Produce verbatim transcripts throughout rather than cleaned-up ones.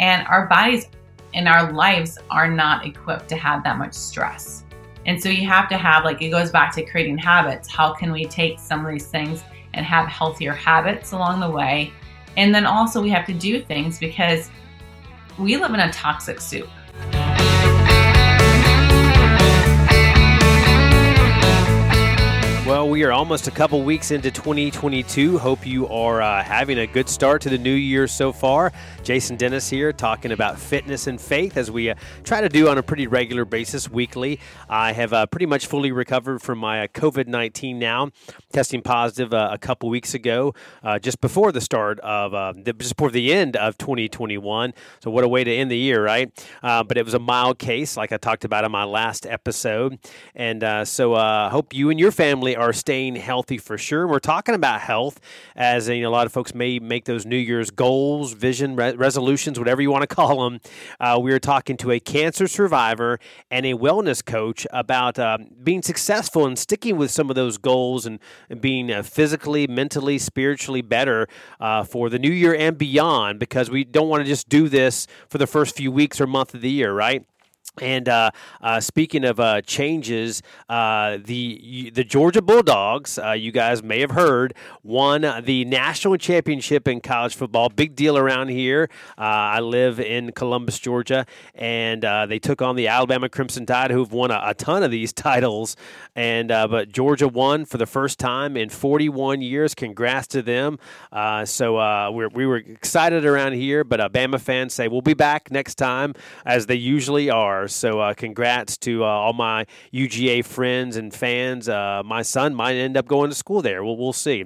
And our bodies and our lives are not equipped to have that much stress. And so you have to have, like, it goes back to creating habits. How can we take some of these things and have healthier habits along the way? And then also we have to do things because we live in a toxic soup. Well, we are almost a couple weeks into twenty twenty-two. Hope you are uh, having a good start to the new year so far. Jason Dennis here talking about fitness and faith as we uh, try to do on a pretty regular basis weekly. I have uh, pretty much fully recovered from my covid nineteen now, testing positive uh, a couple weeks ago, uh, just before the start of, uh, the, just before the end of twenty twenty-one. So what a way to end the year, right? Uh, but it was a mild case like I talked about in my last episode. And uh, so I uh, hope you and your family are staying healthy for sure. We're talking about health, as you know, a lot of folks may make those New Year's goals, vision, re- resolutions, whatever you want to call them. Uh, we are talking to a cancer survivor and a wellness coach about uh, being successful and sticking with some of those goals and, and being uh, physically, mentally, spiritually better uh, for the new year and beyond, because we don't want to just do this for the first few weeks or month of the year, right? And uh, uh, speaking of uh, changes, uh, the the Georgia Bulldogs, uh, you guys may have heard, won the national championship in college football. Big deal around here. Uh, I live in Columbus, Georgia, and uh, they took on the Alabama Crimson Tide, who've won a, a ton of these titles. And uh, but Georgia won for the first time in forty-one years. Congrats to them. Uh, so uh, we're, we were excited around here, but uh, Bama fans say we'll be back next time, as they usually are. So uh, congrats to uh, all my U G A friends and fans. Uh, my son might end up going to school there. Well, we'll see.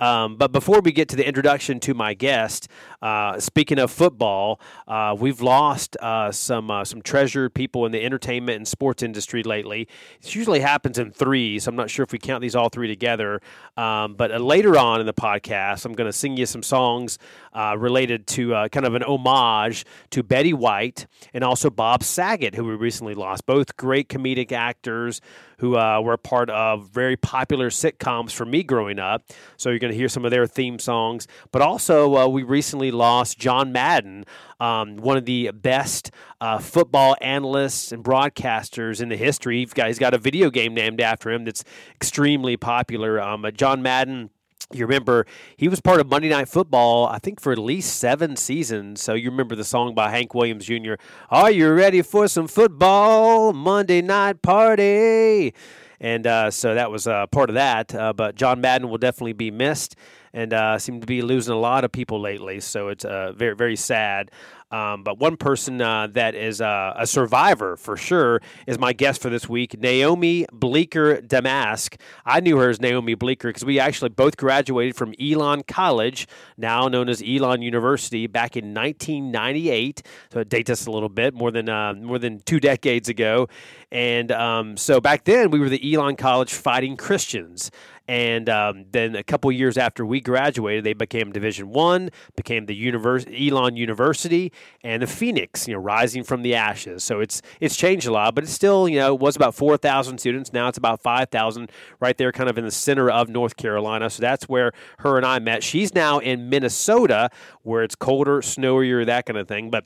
Um, but before we get to the introduction to my guest, uh, speaking of football, uh, we've lost uh, some uh, some treasured people in the entertainment and sports industry lately. It usually happens in threes. So I'm not sure if we count these all three together. Um, but uh, later on in the podcast, I'm going to sing you some songs uh, related to uh, kind of an homage to Betty White and also Bob Saget, who we recently lost. Both great comedic actors who uh, were part of very popular sitcoms for me growing up. So you're going to hear some of their theme songs. But also, uh, we recently lost John Madden, um, one of the best uh, football analysts and broadcasters in the history. He's got, he's got a video game named after him that's extremely popular. Um, John Madden, you remember, he was part of Monday Night Football, I think, for at least seven seasons. So you remember the song by Hank Williams Junior, "Are you ready for some football? Monday Night Party." And uh, so that was uh, part of that. Uh, but John Madden will definitely be missed, and uh, seem to be losing a lot of people lately. So it's uh, very, very sad. Um, but one person uh, that is uh, a survivor for sure is my guest for this week, Naomi Bleeker Damask. I knew her as Naomi Bleeker because we actually both graduated from Elon College, now known as Elon University, back in nineteen ninety-eight. So it dates us a little bit, more than uh, more than two decades ago. And um, so back then we were the Elon College Fighting Christians. And um, then a couple years after we graduated, they became Division One, became the universe, Elon University, and the Phoenix, you know, rising from the ashes. So it's it's changed a lot, but it's still, you know, it was about four thousand students. Now it's about five thousand, right there, kind of in the center of North Carolina. So that's where her and I met. She's now in Minnesota, where it's colder, snowier, that kind of thing. But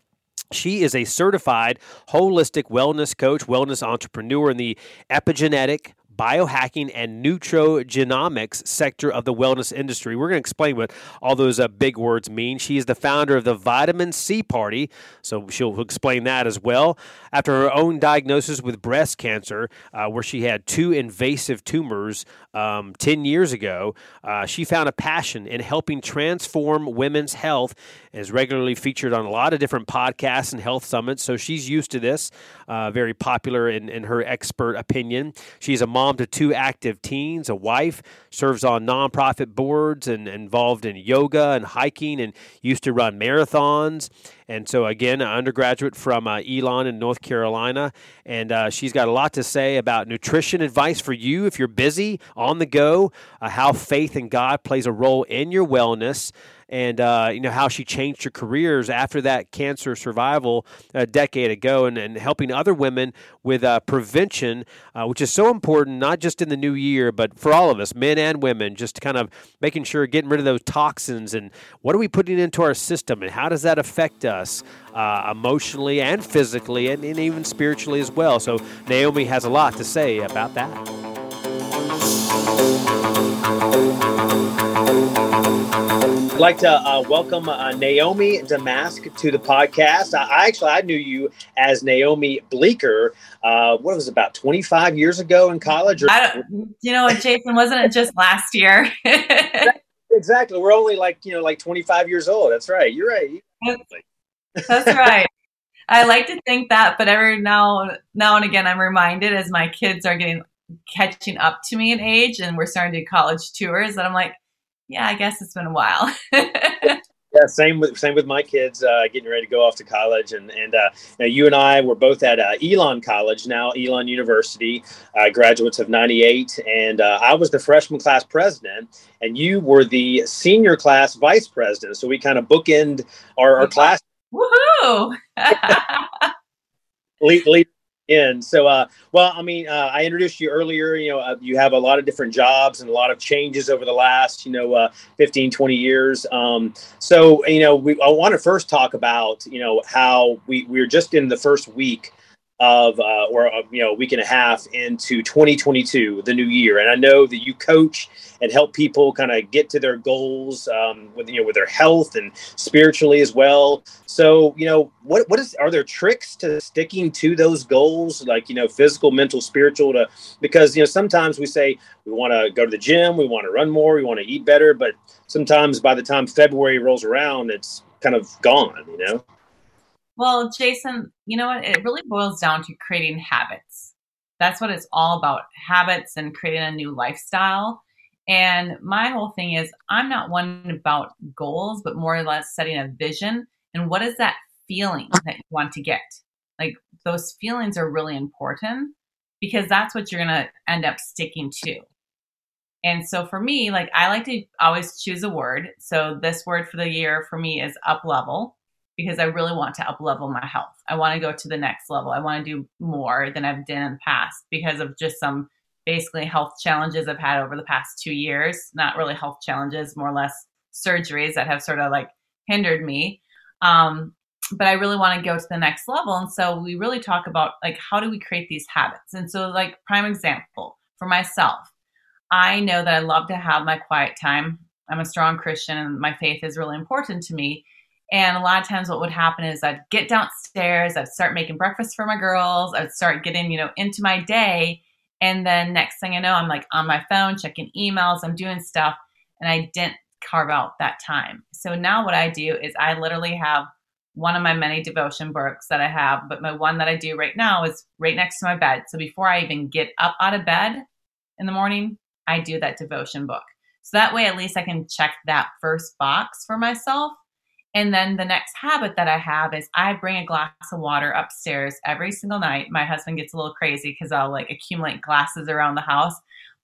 she is a certified holistic wellness coach, wellness entrepreneur in the epigenetic, biohacking, and nutrigenomics sector of the wellness industry. We're going to explain what all those uh, big words mean. She is the founder of the Vitamin C Party, so she'll explain that as well. After her own diagnosis with breast cancer, uh, where she had two invasive tumors um, ten years ago, uh, she found a passion in helping transform women's health and is regularly featured on a lot of different podcasts and health summits, so she's used to this, uh, very popular in, in her expert opinion. She's a mom Mom to two active teens, a wife, serves on nonprofit boards, and involved in yoga and hiking, and used to run marathons. And so, again, an undergraduate from uh, Elon in North Carolina. And uh, she's got a lot to say about nutrition advice for you if you're busy, on the go, uh, how faith in God plays a role in your wellness, and uh, you know, how she changed her careers after that cancer survival a decade ago, and, and helping other women with uh, prevention, uh, which is so important, not just in the new year, but for all of us, men and women, just kind of making sure, getting rid of those toxins and what are we putting into our system and how does that affect us uh, emotionally and physically and, and even spiritually as well. So Naomi has a lot to say about that. I'd like to uh, welcome uh, Naomi Damask to the podcast. I, I actually I knew you as Naomi Bleeker. Uh, what was it, about twenty-five years ago in college? Or- I don't, you know, Jason, wasn't it just last year? Exactly. We're only like you know like twenty-five years old. That's right. You're right. That's, that's right. I like to think that, but every now now and again, I'm reminded as my kids are getting catching up to me in age, and we're starting to do college tours, and I'm like, yeah, I guess it's been a while. Yeah, same with same with my kids uh, getting ready to go off to college, and and uh, now you and I were both at uh, Elon College, now Elon University, uh, graduates of ninety-eight, and uh, I was the freshman class president, and you were the senior class vice president. So we kind of bookend our, our class. Woohoo! lead, lead. In. So, uh, well, I mean, uh, I introduced you earlier, you know, uh, you have a lot of different jobs and a lot of changes over the last, you know, uh, fifteen, twenty years. Um, so, you know, we, I want to first talk about, you know, how we, we we're just in the first week of, uh, or, uh, you know, week and a half into twenty twenty-two, the new year. And I know that you coach and help people kind of get to their goals, um, with, you know, with their health and spiritually as well. So, you know, what, what is, are there tricks to sticking to those goals? Like, you know, physical, mental, spiritual to, because, you know, sometimes we say we want to go to the gym, we want to run more, we want to eat better, but sometimes by the time February rolls around, it's kind of gone, you know? Well, Jason, you know what? It really boils down to creating habits. That's what it's all about. Habits and creating a new lifestyle. And my whole thing is I'm not one about goals, but more or less setting a vision. And what is that feeling that you want to get? Like those feelings are really important because that's what you're going to end up sticking to. And so for me, like I like to always choose a word. So this word for the year for me is up level, because I really want to up level my health. I want to go to the next level. I want to do more than I've done in the past because of just some basically health challenges I've had over the past two years, not really health challenges, more or less surgeries that have sort of like hindered me. Um, but I really want to go to the next level. And so we really talk about like, how do we create these habits? And so like prime example for myself, I know that I love to have my quiet time. I'm a strong Christian and my faith is really important to me. And a lot of times what would happen is I'd get downstairs, I'd start making breakfast for my girls, I'd start getting, you know, into my day. And then next thing I know, I'm like on my phone, checking emails, I'm doing stuff. And I didn't carve out that time. So now what I do is I literally have one of my many devotion books that I have, but my one that I do right now is right next to my bed. So before I even get up out of bed in the morning, I do that devotion book. So that way, at least I can check that first box for myself. And then the next habit that I have is I bring a glass of water upstairs every single night. My husband gets a little crazy because I'll like accumulate glasses around the house,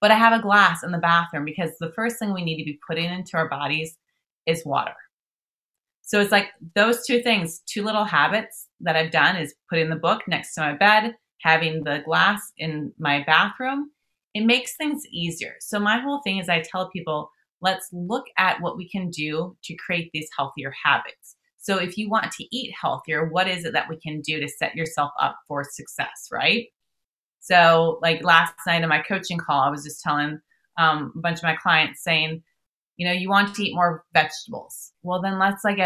but I have a glass in the bathroom because the first thing we need to be putting into our bodies is water. So it's like those two things, two little habits that I've done is putting the book next to my bed, having the glass in my bathroom. It makes things easier. So my whole thing is I tell people, let's look at what we can do to create these healthier habits. So if you want to eat healthier, what is it that we can do to set yourself up for success, right? So like last night in my coaching call, I was just telling um, a bunch of my clients saying, you know, you want to eat more vegetables. Well, then let's like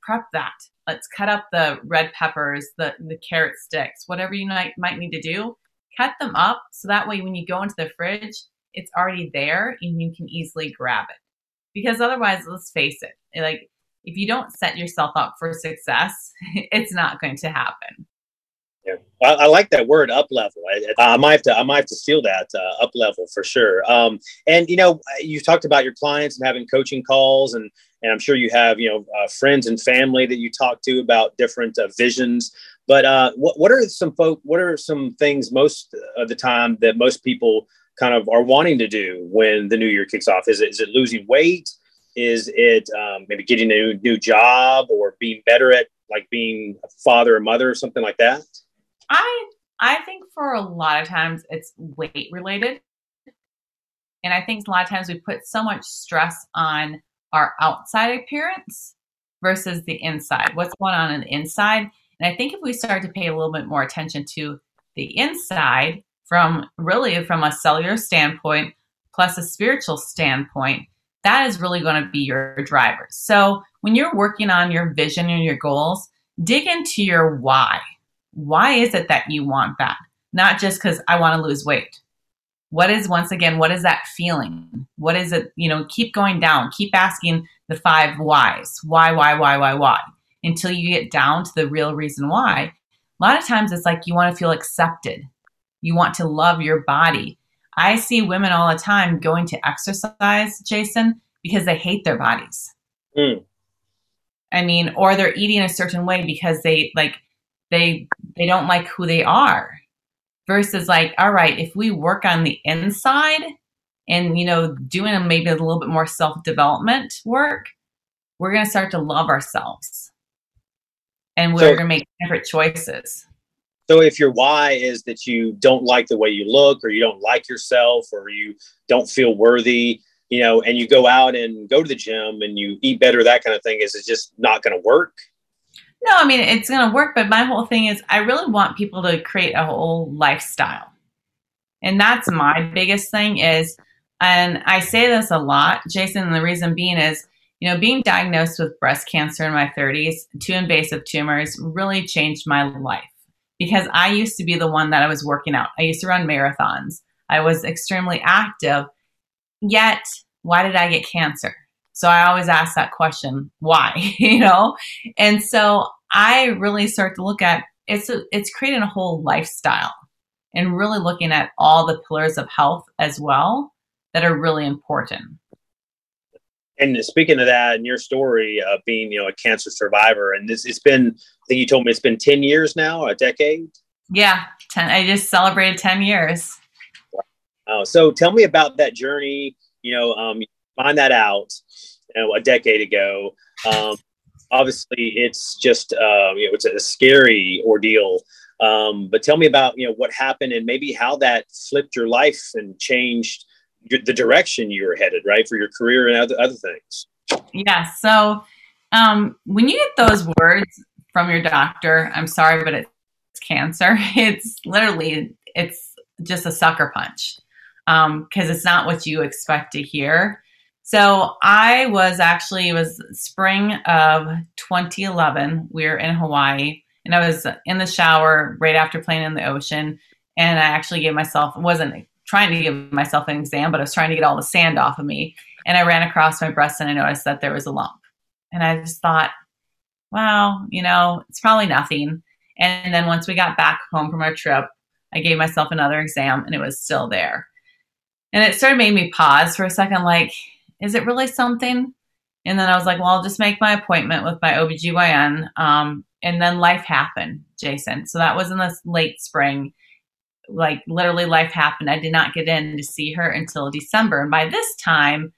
prep that. Let's cut up the red peppers, the, the carrot sticks, whatever you might, might need to do, cut them up. So that way when you go into the fridge, it's already there and you can easily grab it, because otherwise, let's face it, like if you don't set yourself up for success, it's not going to happen. Yeah, I, I like that word up level. I, I might have to, I might have to steal that uh, up level for sure. Um, and you know, you've talked about your clients and having coaching calls, and and I'm sure you have, you know, uh, friends and family that you talk to about different uh, visions. But uh, what what are some folk? What are some things most of the time that most people kind of are wanting to do when the new year kicks off? Is it, is it losing weight? Is it um, maybe getting a new, new job or being better at like being a father or mother or something like that? I I think for a lot of times it's weight related. And I think a lot of times we put so much stress on our outside appearance versus the inside. What's going on in the inside? And I think if we start to pay a little bit more attention to the inside from really from a cellular standpoint, plus a spiritual standpoint, that is really going to be your driver. So when you're working on your vision and your goals, dig into your why. Why is it that you want that? Not just because I want to lose weight. What is, once again, what is that feeling? What is it, you know, keep going down, keep asking the five whys, why, why, why, why, why, until you get down to the real reason why. A lot of times it's like you want to feel accepted. You want to love your body. I see women all the time going to exercise, Jason, because they hate their bodies. Mm. I mean, or they're eating a certain way because they like, they, they don't like who they are. Versus like, all right, if we work on the inside and, you know, doing maybe a little bit more self-development work, we're going to start to love ourselves and we're so, going to make different choices. So if your why is that you don't like the way you look or you don't like yourself or you don't feel worthy, you know, and you go out and go to the gym and you eat better, that kind of thing, is it just not going to work? No, I mean, it's going to work. But my whole thing is I really want people to create a whole lifestyle. And that's my biggest thing is, and I say this a lot, Jason, and the reason being is, you know, being diagnosed with breast cancer in my thirties, two invasive tumors, really changed my life because I used to be the one that I was working out. I used to run marathons. I was extremely active. Yet, why did I get cancer? So I always ask that question, why, you know? And so I really start to look at, it's a, it's creating a whole lifestyle and really looking at all the pillars of health as well that are really important. And speaking of that and your story of being, you know, a cancer survivor, and this, it's been, I think you told me it's been ten years now, a decade. Yeah. ten, I just celebrated ten years. Wow. So tell me about that journey, you know, um, find that out, you know, a decade ago. Um, obviously, it's just uh, you know, it's a scary ordeal. Um, but tell me about, you know, what happened and maybe how that flipped your life and changed your, the direction you were headed, right, for your career and other other things. Yeah. So um, when you get those words from your doctor, I'm sorry, but it's cancer. It's literally, it's just a sucker punch um, because it's not what you expect to hear. So I was actually, it was spring of twenty eleven, we were in Hawaii, and I was in the shower right after playing in the ocean, and I actually gave myself, wasn't trying to give myself an exam, but I was trying to get all the sand off of me, and I ran across my breast, and I noticed that there was a lump, and I just thought, wow, you know, it's probably nothing, and then once we got back home from our trip, I gave myself another exam, and it was still there, and it sort of made me pause for a second, like, is it really something? And then I was like, well, I'll just make my appointment with my O B G Y N. Um, and then life happened, Jason. So that was in the late spring. Like literally life happened. I did not get in to see her until December. And by this time,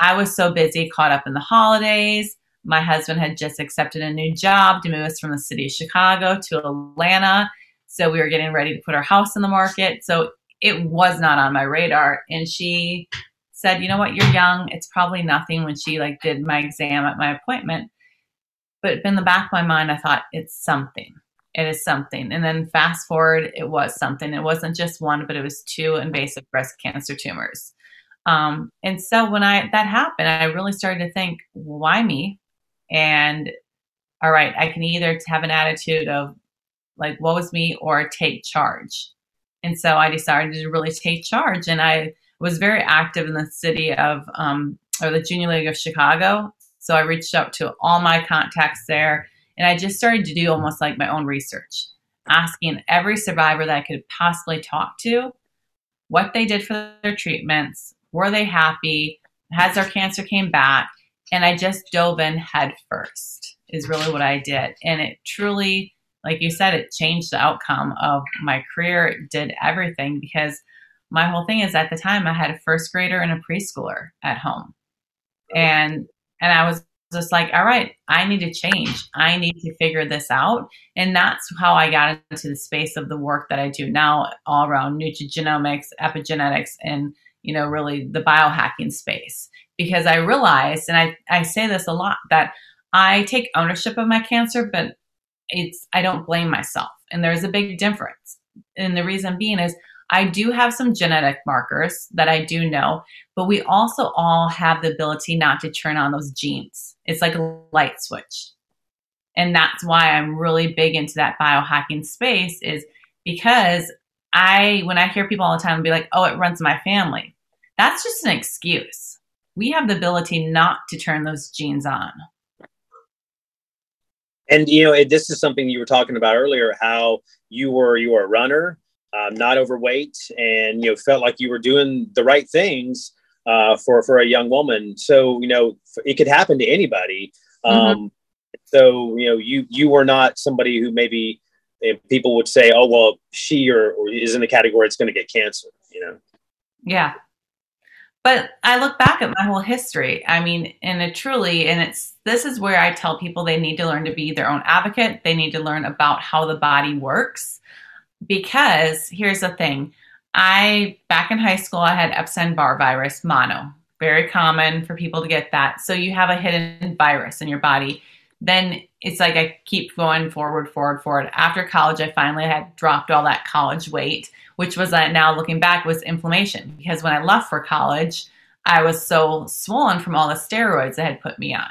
I was so busy, caught up in the holidays. My husband had just accepted a new job to move us from the city of Chicago to Atlanta. So we were getting ready to put our house in the market. So it was not on my radar. And she said, you know what, you're young. It's probably nothing, when she like did my exam at my appointment. But in the back of my mind, I thought it's something. It is something. And then fast forward, it was something. It wasn't just one, but it was two invasive breast cancer tumors. Um, and so when I that happened, I really started to think, why me? And all right, I can either have an attitude of like, woe is me, or take charge. And so I decided to really take charge. And I was very active in the city of, um, or the Junior League of Chicago. So I reached out to all my contacts there, and I just started to do almost like my own research, asking every survivor that I could possibly talk to what they did for their treatments, were they happy, has their cancer came back, and I just dove in head first is really what I did. And it truly, like you said, it changed the outcome of my career. It did everything, because my whole thing is at the time I had a first grader and a preschooler at home. And and I was just like, all right, I need to change. I need to figure this out. And that's how I got into the space of the work that I do now, all around nutrigenomics, epigenetics, and, you know, really the biohacking space. Because I realized, and I, I say this a lot, that I take ownership of my cancer, but it's, I don't blame myself. And there's a big difference. And the reason being is I do have some genetic markers that I do know, but we also all have the ability not to turn on those genes. It's like a light switch. And that's why I'm really big into that biohacking space, is because I, when I hear people all the time be like, oh, it runs my family, that's just an excuse. We have the ability not to turn those genes on. And, you know, this is something you were talking about earlier, how you were, you were a runner, um, not overweight, and, you know, felt like you were doing the right things uh, for, for a young woman. So, you know, it could happen to anybody. Um, mm-hmm. So, you know, you, you were not somebody who maybe if people would say, oh, well, she or, or is in the category it's going to get cancer, you know? Yeah. But I look back at my whole history. I mean, and it truly, and it's, this is where I tell people they need to learn to be their own advocate. They need to learn about how the body works, because here's the thing. I, back in high school, I had Epstein-Barr virus, mono, very common for people to get that. So you have a hidden virus in your body. Then it's like, I keep going forward, forward, forward. After college, I finally had dropped all that college weight, which was uh, now looking back was inflammation, because when I left for college, I was so swollen from all the steroids that had put me on.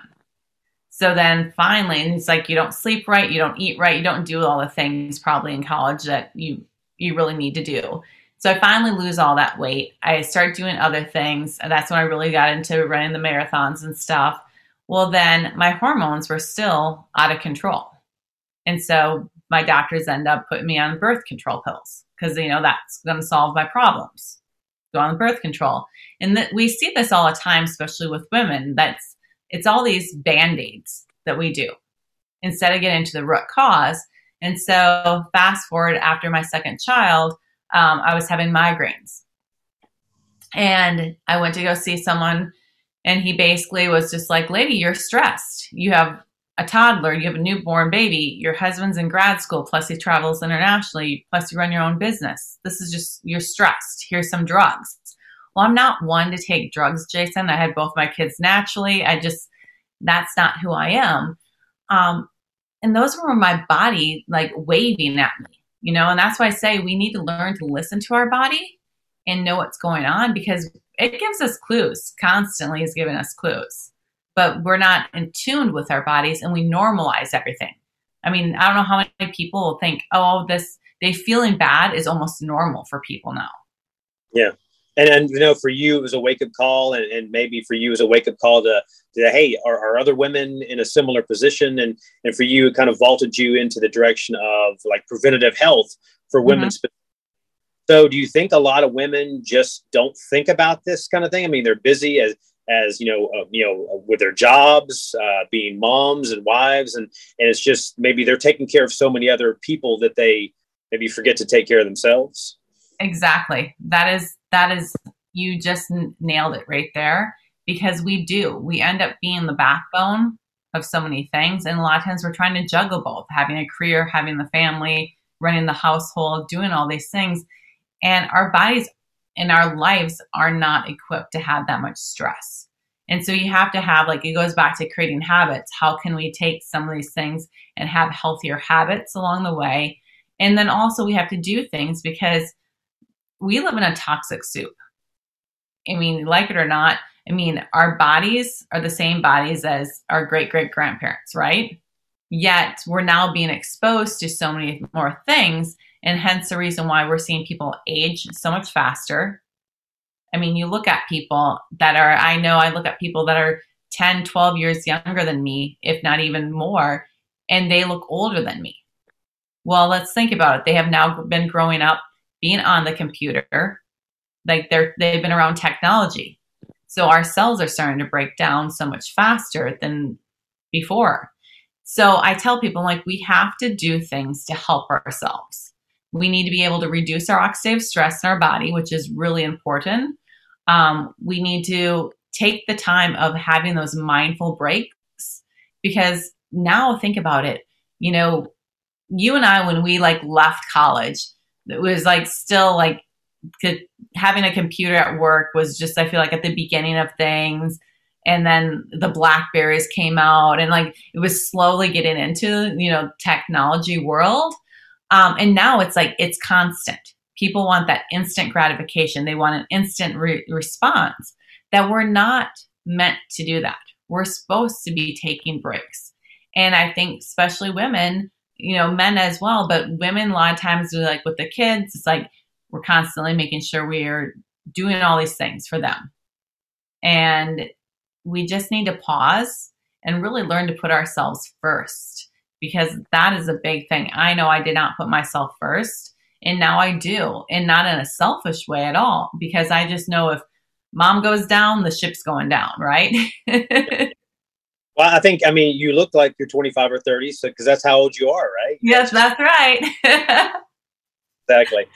So then finally, and it's like, you don't sleep right, you don't eat right, you don't do all the things probably in college that you, you really need to do. So I finally lose all that weight. I start doing other things. And that's when I really got into running the marathons and stuff. Well, then my hormones were still out of control. And so my doctors end up putting me on birth control pills, because, you know, that's going to solve my problems. Go on birth control. And th- we see this all the time, especially with women. That's, it's all these Band-Aids that we do instead of getting into the root cause. And so fast forward after my second child, um, I was having migraines. And I went to go see someone, and he basically was just like, lady, you're stressed. You have a toddler, you have a newborn baby, your husband's in grad school, plus he travels internationally, plus you run your own business. This is just, you're stressed. Here's some drugs. Well, I'm not one to take drugs, Jason. I had both my kids naturally. I just, that's not who I am. Um, and those were my body like waving at me, you know, and that's why I say we need to learn to listen to our body and know what's going on, because it gives us clues, constantly is giving us clues, but we're not in tune with our bodies, and we normalize everything. I mean, I don't know how many people think, oh, this, they feeling bad is almost normal for people now. Yeah. And, and you know, for you, it was a wake up call, and, and maybe for you it was a wake up call to, to hey, are, are other women in a similar position? And, and for you, it kind of vaulted you into the direction of like preventative health for women mm-hmm. specifically. So do you think a lot of women just don't think about this kind of thing? I mean, they're busy as, as you know, uh, you know, with their jobs, uh, being moms and wives. And, and it's just maybe they're taking care of so many other people that they maybe forget to take care of themselves. Exactly. That is, that is, you just nailed it right there, because we do, we end up being the backbone of so many things. And a lot of times we're trying to juggle both, having a career, having the family, running the household, doing all these things. And our bodies and our lives are not equipped to have that much stress. And so you have to have, like, it goes back to creating habits. How can we take some of these things and have healthier habits along the way? And then also we have to do things, because we live in a toxic soup. I mean, like it or not, I mean, our bodies are the same bodies as our great-great-grandparents, right? Yet we're now being exposed to so many more things. And hence the reason why we're seeing people age so much faster. I mean, you look at people that are, I know I look at people that are ten, twelve years younger than me, if not even more, and they look older than me. Well, let's think about it. They have now been growing up being on the computer. Like they're, they've been around technology. So our cells are starting to break down so much faster than before. So I tell people, like, we have to do things to help ourselves. We need to be able to reduce our oxidative stress in our body, which is really important. Um, we need to take the time of having those mindful breaks, because now think about it, you know, you and I, when we like left college, it was like still like having a computer at work was just, I feel like, at the beginning of things. And then the Blackberries came out, and like it was slowly getting into, you know, technology world. Um, and now it's like, it's constant. People want that instant gratification. They want an instant re- response. That we're not meant to do that. We're supposed to be taking breaks. And I think especially women, you know, men as well, but women a lot of times are like with the kids, it's like we're constantly making sure we are doing all these things for them. And we just need to pause and really learn to put ourselves first, because that is a big thing. I know I did not put myself first, and now I do, and not in a selfish way at all, because I just know if mom goes down, the ship's going down, right? Well, I think, I mean, you look like you're twenty-five or thirty, so because that's how old you are, right? Yes, that's right. Exactly.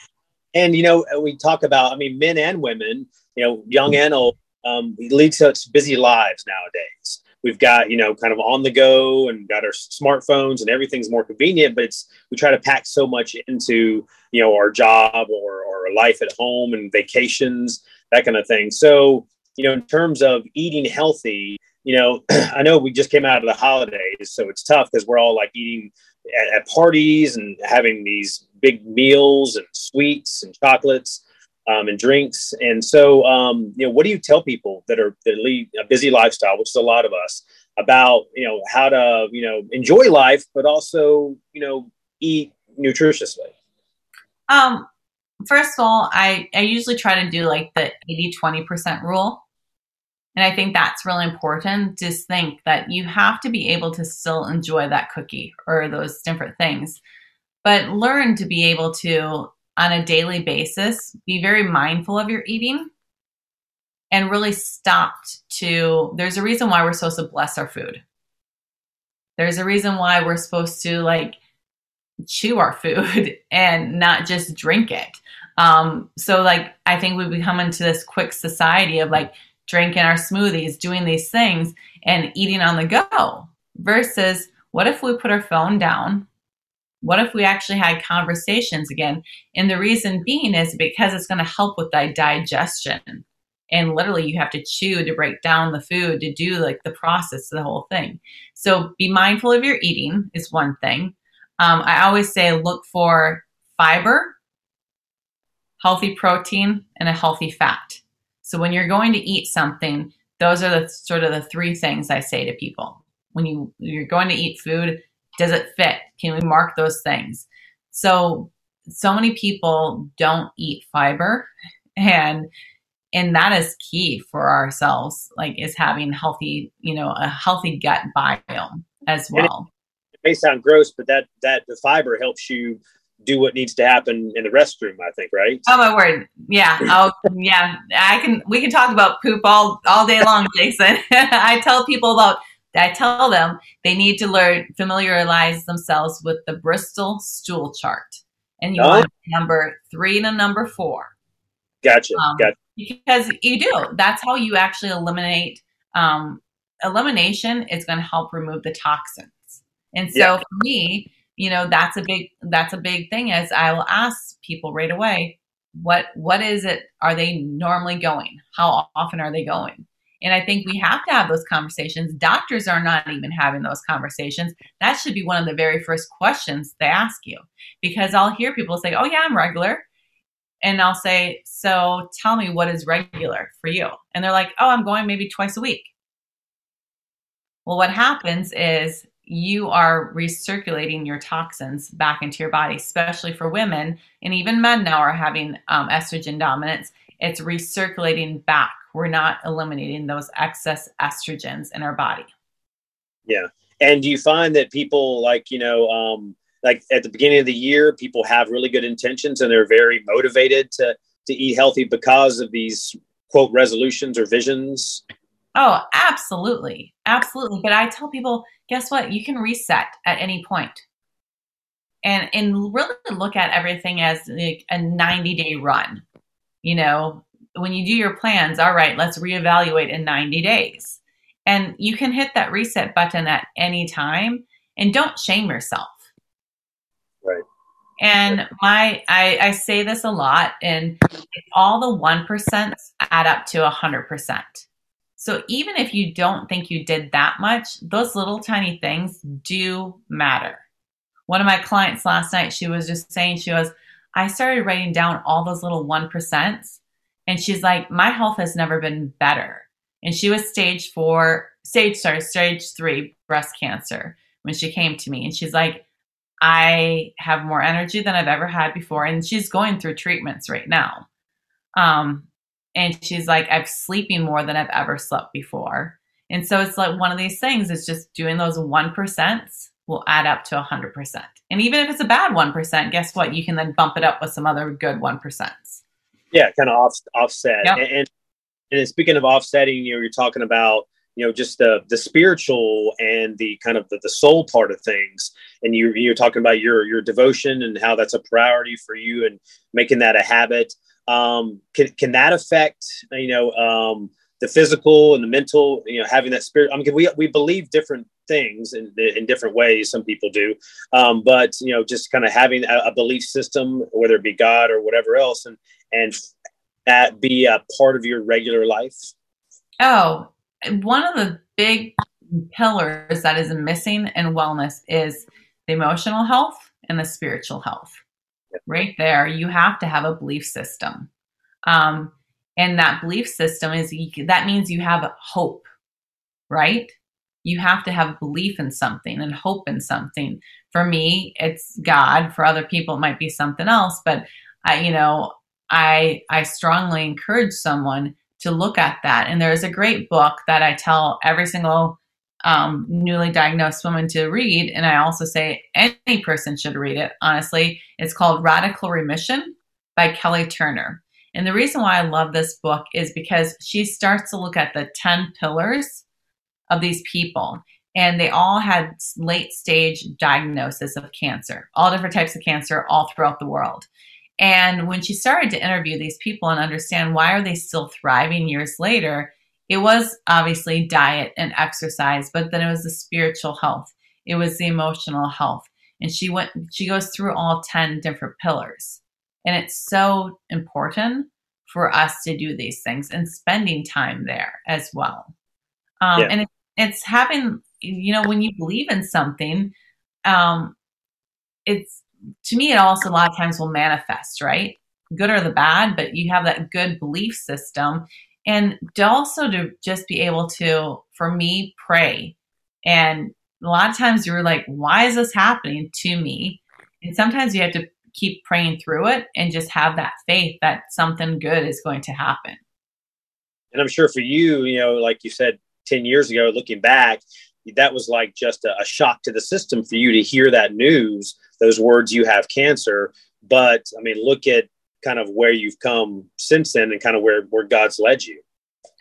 And, you know, we talk about, I mean, men and women, you know, young and old, um, we lead such busy lives nowadays. We've got, you know, kind of on the go, and got our smartphones, and everything's more convenient, but it's, we try to pack so much into, you know, our job or, or life at home and vacations, that kind of thing. So, you know, in terms of eating healthy, you know, I know we just came out of the holidays, so it's tough because we're all like eating at, at parties and having these big meals and sweets and chocolates um, and drinks. And so, um, you know, what do you tell people that are, that lead a busy lifestyle, which is a lot of us, about, you know, how to, you know, enjoy life, but also, you know, eat nutritiously? Um, First of all, I, I usually try to do like the eighty twenty percent rule. And I think that's really important. Just think that you have to be able to still enjoy that cookie or those different things, but learn to be able to, on a daily basis, be very mindful of your eating and really stop to, there's a reason why we're supposed to bless our food. There's a reason why we're supposed to like chew our food and not just drink it. Um, so like, I think we become into this quick society of like drinking our smoothies, doing these things and eating on the go, versus what if we put our phone down? What if we actually had conversations again? And the reason being is because it's going to help with the digestion. And literally you have to chew to break down the food, to do like the process of the whole thing. So be mindful of your eating is one thing. Um, I always say look for fiber, healthy protein, and a healthy fat. So when you're going to eat something, those are the sort of the three things I say to people. When you, you're going to eat food, does it fit? Can we mark those things? So, so many people don't eat fiber, and and that is key for ourselves, like is having healthy, you know, a healthy gut biome as well. May sound gross, but that that the fiber helps you do what needs to happen in the restroom, I think, right? Oh my word. Yeah. Oh yeah. I can we can talk about poop all all day long, Jason. I tell people about I tell them they need to learn familiarize themselves with the Bristol stool chart. And you oh. want number three and a number four. Gotcha. Um, gotcha. Because you do. That's how you actually eliminate um, elimination is going to help remove the toxin. And so yeah. for me, you know, that's a big, that's a big thing is I will ask people right away, what, what is it? Are they normally going? How often are they going? And I think we have to have those conversations. Doctors are not even having those conversations. That should be one of the very first questions they ask you, because I'll hear people say, oh yeah, I'm regular. And I'll say, so tell me what is regular for you. And they're like, oh, I'm going maybe twice a week. Well, what happens is, you are recirculating your toxins back into your body, especially for women. And even men now are having um, estrogen dominance. It's recirculating back. We're not eliminating those excess estrogens in our body. Yeah. And do you find that people like, you know, um, like at the beginning of the year, people have really good intentions and they're very motivated to, to eat healthy because of these quote resolutions or visions? Oh, absolutely. Absolutely. But I tell people, guess what? You can reset at any point and, and really look at everything as like a ninety day run, you know, when you do your plans, all right, let's reevaluate in ninety days. And you can hit that reset button at any time, and don't shame yourself. Right. And my, I, I say this a lot, and all the one percent add up to one hundred percent. So even if you don't think you did that much, those little tiny things do matter. One of my clients last night, she was just saying, she was, I started writing down all those little one percents, and she's like, my health has never been better. And she was stage four, stage, sorry, stage three breast cancer when she came to me. And she's like, I have more energy than I've ever had before. And she's going through treatments right now. Um, and she's like, I'm sleeping more than I've ever slept before. And so it's like one of these things is just doing those one percent will add up to one hundred percent. And even if it's a bad one percent, guess what? You can then bump it up with some other good one percent. Yeah, kind of off, offset. Yep. And, and and speaking of offsetting, you know, you're talking about, you know, just the the spiritual and the kind of the, the soul part of things. And you, you're talking about your your devotion and how that's a priority for you and making that a habit. Um, can can that affect, you know, um, the physical and the mental, you know, having that spirit? I mean, we we believe different things in, in different ways. Some people do. Um, but, you know, just kind of having a, a belief system, whether it be God or whatever else, and and that be a part of your regular life? Oh, one of the big pillars that is missing in wellness is the emotional health and the spiritual health. Yep. Right there, you have to have a belief system. Um, and that belief system is, that means you have hope, right? You have to have belief in something and hope in something. For me, it's God. For other people, it might be something else. But, I, you know, I, I strongly encourage someone to look at that. And there's a great book that I tell every single um, newly diagnosed woman to read. And I also say any person should read it, honestly. It's called Radical Remission by Kelly Turner. And the reason why I love this book is because she starts to look at the ten pillars of these people. And they all had late stage diagnosis of cancer, all different types of cancer all throughout the world. And when she started to interview these people and understand why are they still thriving years later, it was obviously diet and exercise, but then it was the spiritual health. It was the emotional health. And she went, she goes through all ten different pillars. And it's so important for us to do these things and spending time there as well. Um, yeah. And it, it's having, you know, when you believe in something, um, it's, to me, it also a lot of times will manifest, right? Good or the bad, but you have that good belief system. And to also to just be able to, for me, pray. And a lot of times you're like, why is this happening to me? And sometimes you have to keep praying through it and just have that faith that something good is going to happen. And I'm sure for you, you know, like you said, ten years ago, looking back, that was like just a, a shock to the system for you to hear that news, those words, you have cancer. But I mean, look at kind of where you've come since then and kind of where, where God's led you.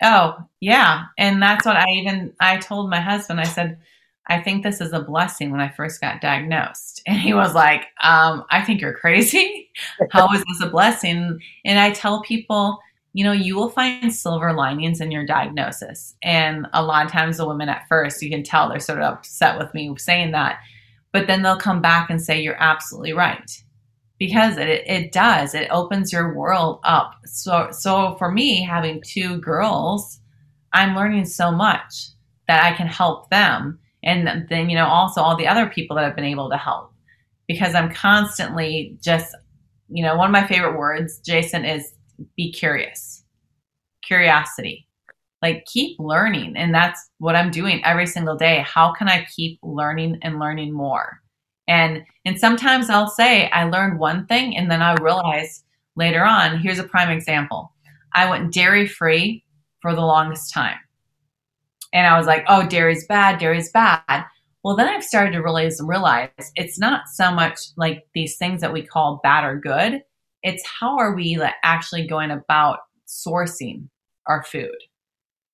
Oh yeah. And that's what I even, I told my husband, I said, I think this is a blessing when I first got diagnosed. And he was like, um, I think you're crazy. How is this a blessing? And I tell people, you know, you will find silver linings in your diagnosis. And a lot of times the women at first, you can tell they're sort of upset with me saying that, but then they'll come back and say, you're absolutely right. Because it, it does, it opens your world up. So, so for me, having two girls, I'm learning so much that I can help them. And then, you know, also all the other people that I've been able to help, because I'm constantly just, you know, one of my favorite words, Jason, is be curious, curiosity, like keep learning. And that's what I'm doing every single day. How can I keep learning and learning more? And, and sometimes I'll say I learned one thing and then I realize later on, here's a prime example. I went dairy free for the longest time. And I was like, oh, dairy's bad, dairy's bad. Well, then I've started to realize, realize it's not so much like these things that we call bad or good. It's how are we actually going about sourcing our food.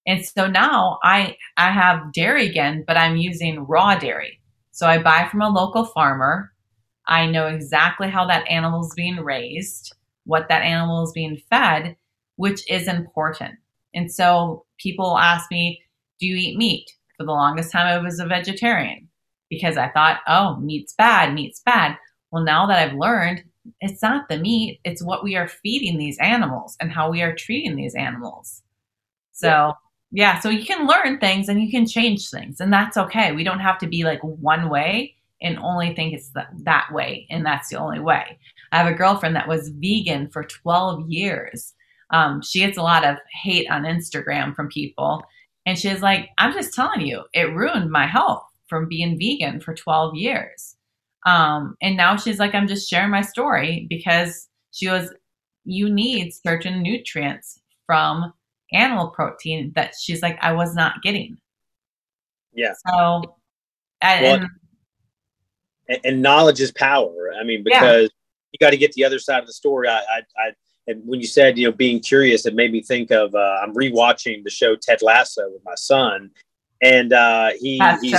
And so now I, I have dairy again, but I'm using raw dairy. So I buy from a local farmer. I know exactly how that animal is being raised, what that animal is being fed, which is important. And so people ask me, do you eat meat? For the longest time, I was a vegetarian because I thought, oh, meat's bad, meat's bad. Well, now that I've learned, it's not the meat, it's what we are feeding these animals and how we are treating these animals. So yeah, so you can learn things and you can change things, and that's okay. We don't have to be like one way and only think it's th- that way and that's the only way. I have a girlfriend that was vegan for twelve years. Um, she gets a lot of hate on Instagram from people, and she's like, I'm just telling you, it ruined my health from being vegan for twelve years. Um, and now she's like, I'm just sharing my story because she was, you need certain nutrients from animal protein that she's like, I was not getting. Yeah. So, and, well, and, and knowledge is power. I mean, because yeah. you got to get the other side of the story. I, I, I, and when you said, you know, being curious, it made me think of, uh, I'm rewatching the show Ted Lasso with my son, and, uh, he, he's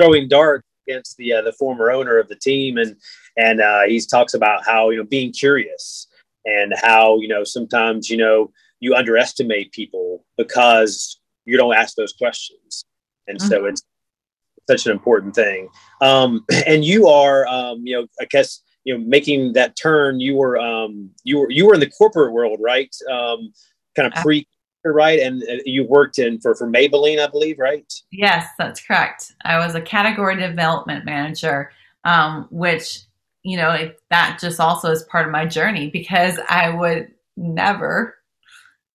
throwing darts against the uh, the former owner of the team, and and uh, he talks about how, you know, being curious and how, you know, sometimes, you know, you underestimate people because you don't ask those questions, and mm-hmm. so it's such an important thing. Um, and you are, um, you know, I guess, you know, making that turn. You were, um, you were, you were in the corporate world, right? Um, kind of pre. Right. And you worked in for, for Maybelline, I believe, right? Yes, that's correct. I was a category development manager, um, which, you know, it, that just also is part of my journey because I would never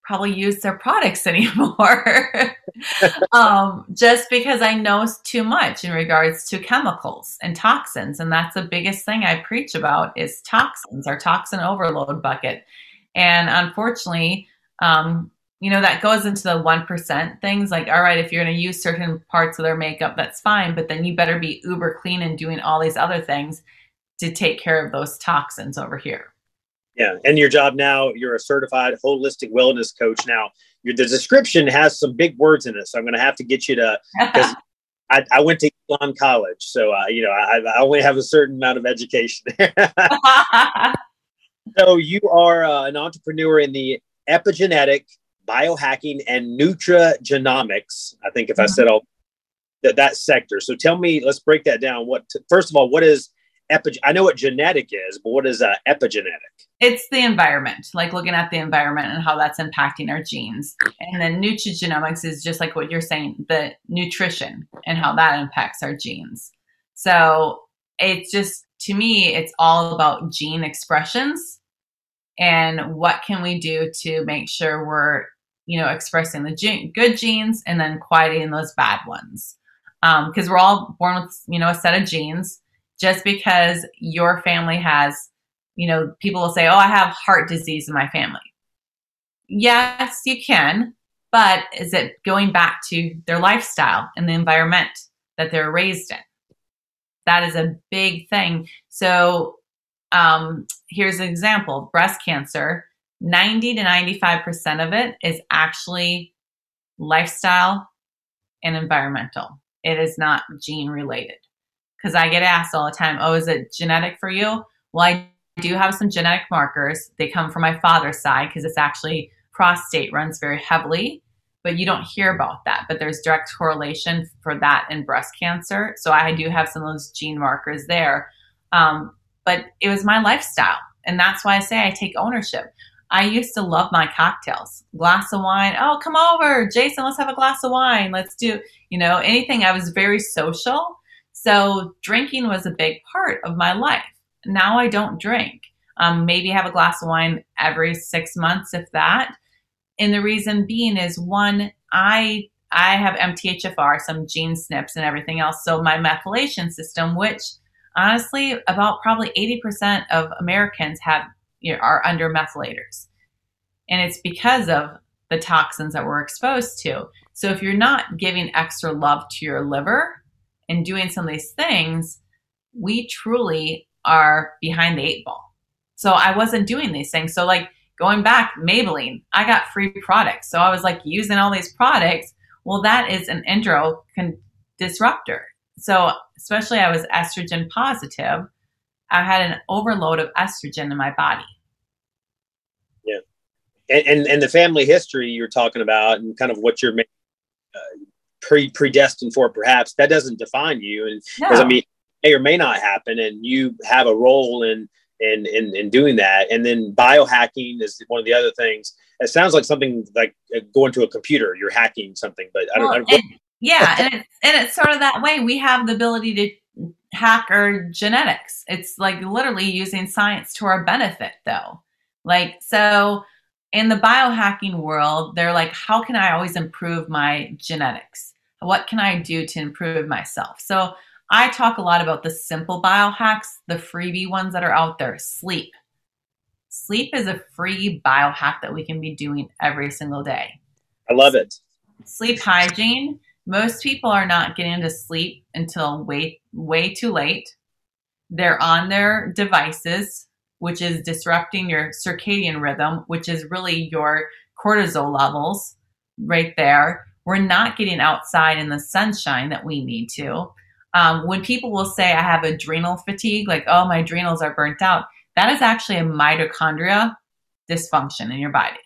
probably use their products anymore um, just because I know too much in regards to chemicals and toxins. And that's the biggest thing I preach about is toxins, our toxin overload bucket. And unfortunately, um, you know, that goes into the one percent things like, all right, if you're going to use certain parts of their makeup, that's fine. But then you better be uber clean and doing all these other things to take care of those toxins over here. Yeah. And your job now, you're a certified holistic wellness coach. Now, your the description has some big words in it. So I'm going to have to get you to, because I, I went to Elon College. So, uh, you know, I, I only have a certain amount of education there. So you are uh, an entrepreneur in the epigenetic, biohacking and nutrigenomics. I think if mm-hmm. I said all that, that sector. So tell me, let's break that down. What, t- first of all, what is epigenetic? I know what genetic is, but what is uh, epigenetic? It's the environment, like looking at the environment and how that's impacting our genes. And then nutrigenomics is just like what you're saying, the nutrition and how that impacts our genes. So it's just, to me, it's all about gene expressions. And what can we do to make sure we're, you know, expressing the gene, good genes and then quieting those bad ones? Because um, we're all born with, you know, a set of genes. Just because your family has, you know, people will say, oh, I have heart disease in my family. Yes, you can. But is it going back to their lifestyle and the environment that they're raised in? That is a big thing. So Um, here's an example, breast cancer, ninety to ninety-five percent of it is actually lifestyle and environmental. It is not gene related. Because I get asked all the time, oh, is it genetic for you? Well, I do have some genetic markers. They come from my father's side because it's actually prostate runs very heavily, but you don't hear about that. But there's direct correlation for that in breast cancer. So I do have some of those gene markers there. Um, But it was my lifestyle. And that's why I say I take ownership. I used to love my cocktails, glass of wine. Oh, come over, Jason, let's have a glass of wine. Let's do, you know, anything. I was very social. So drinking was a big part of my life. Now I don't drink. Um, maybe have a glass of wine every six months, if that. And the reason being is one, I, I have M T H F R, some gene S N Ps and everything else. So my methylation system, which honestly, about probably eighty percent of Americans have, you know, are under methylators. And it's because of the toxins that we're exposed to. So if you're not giving extra love to your liver and doing some of these things, we truly are behind the eight ball. So I wasn't doing these things. So like going back, Maybelline, I got free products. So I was like using all these products. Well, that is an endocrine disruptor. So especially I was estrogen positive, I had an overload of estrogen in my body. Yeah. and, and, and the family history you're talking about and kind of what you're uh, pre predestined for, perhaps that doesn't define you. And no. 'cause, I mean, may or may not happen. And you have a role in, in, in, in doing that. And then biohacking is one of the other things. It sounds like something like going to a computer, you're hacking something, but I don't, well, I don't and, yeah. And it's, and it's sort of that way. We have the ability to hack our genetics. It's like literally using science to our benefit though. Like, so in the biohacking world, they're like, how can I always improve my genetics? What can I do to improve myself? So I talk a lot about the simple biohacks, the freebie ones that are out there. Sleep. Sleep is a free biohack that we can be doing every single day. I love it. Sleep hygiene. Most people are not getting into sleep until way, way too late. They're on their devices, which is disrupting your circadian rhythm, which is really your cortisol levels right there. We're not getting outside in the sunshine that we need to. Um, when people will say, I have adrenal fatigue, like, oh, my adrenals are burnt out, that is actually a mitochondria dysfunction in your body.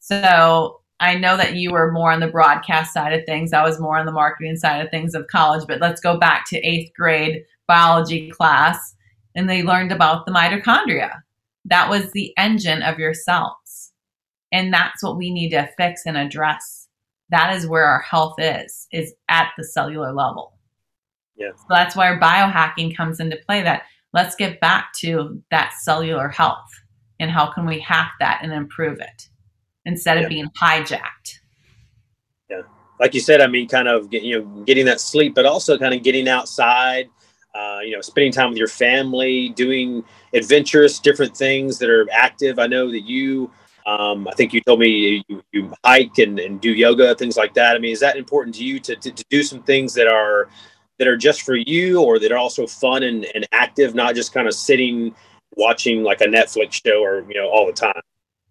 So I know that you were more on the broadcast side of things. I was more on the marketing side of things of college, but let's go back to eighth grade biology class. And they learned about the mitochondria. That was the engine of your cells. And that's what we need to fix and address. That is where our health is, is at the cellular level. Yeah. So that's why biohacking comes into play, that let's get back to that cellular health and how can we hack that and improve it instead of yeah. being hijacked. Yeah. Like you said, I mean, kind of, you know, getting that sleep, but also kind of getting outside, uh, you know, spending time with your family, doing adventurous, different things that are active. I know that you, um, I think you told me you, you hike and, and do yoga, things like that. I mean, is that important to you to, to, to do some things that are, that are just for you, or that are also fun and, and active, not just kind of sitting watching like a Netflix show or, you know, all the time?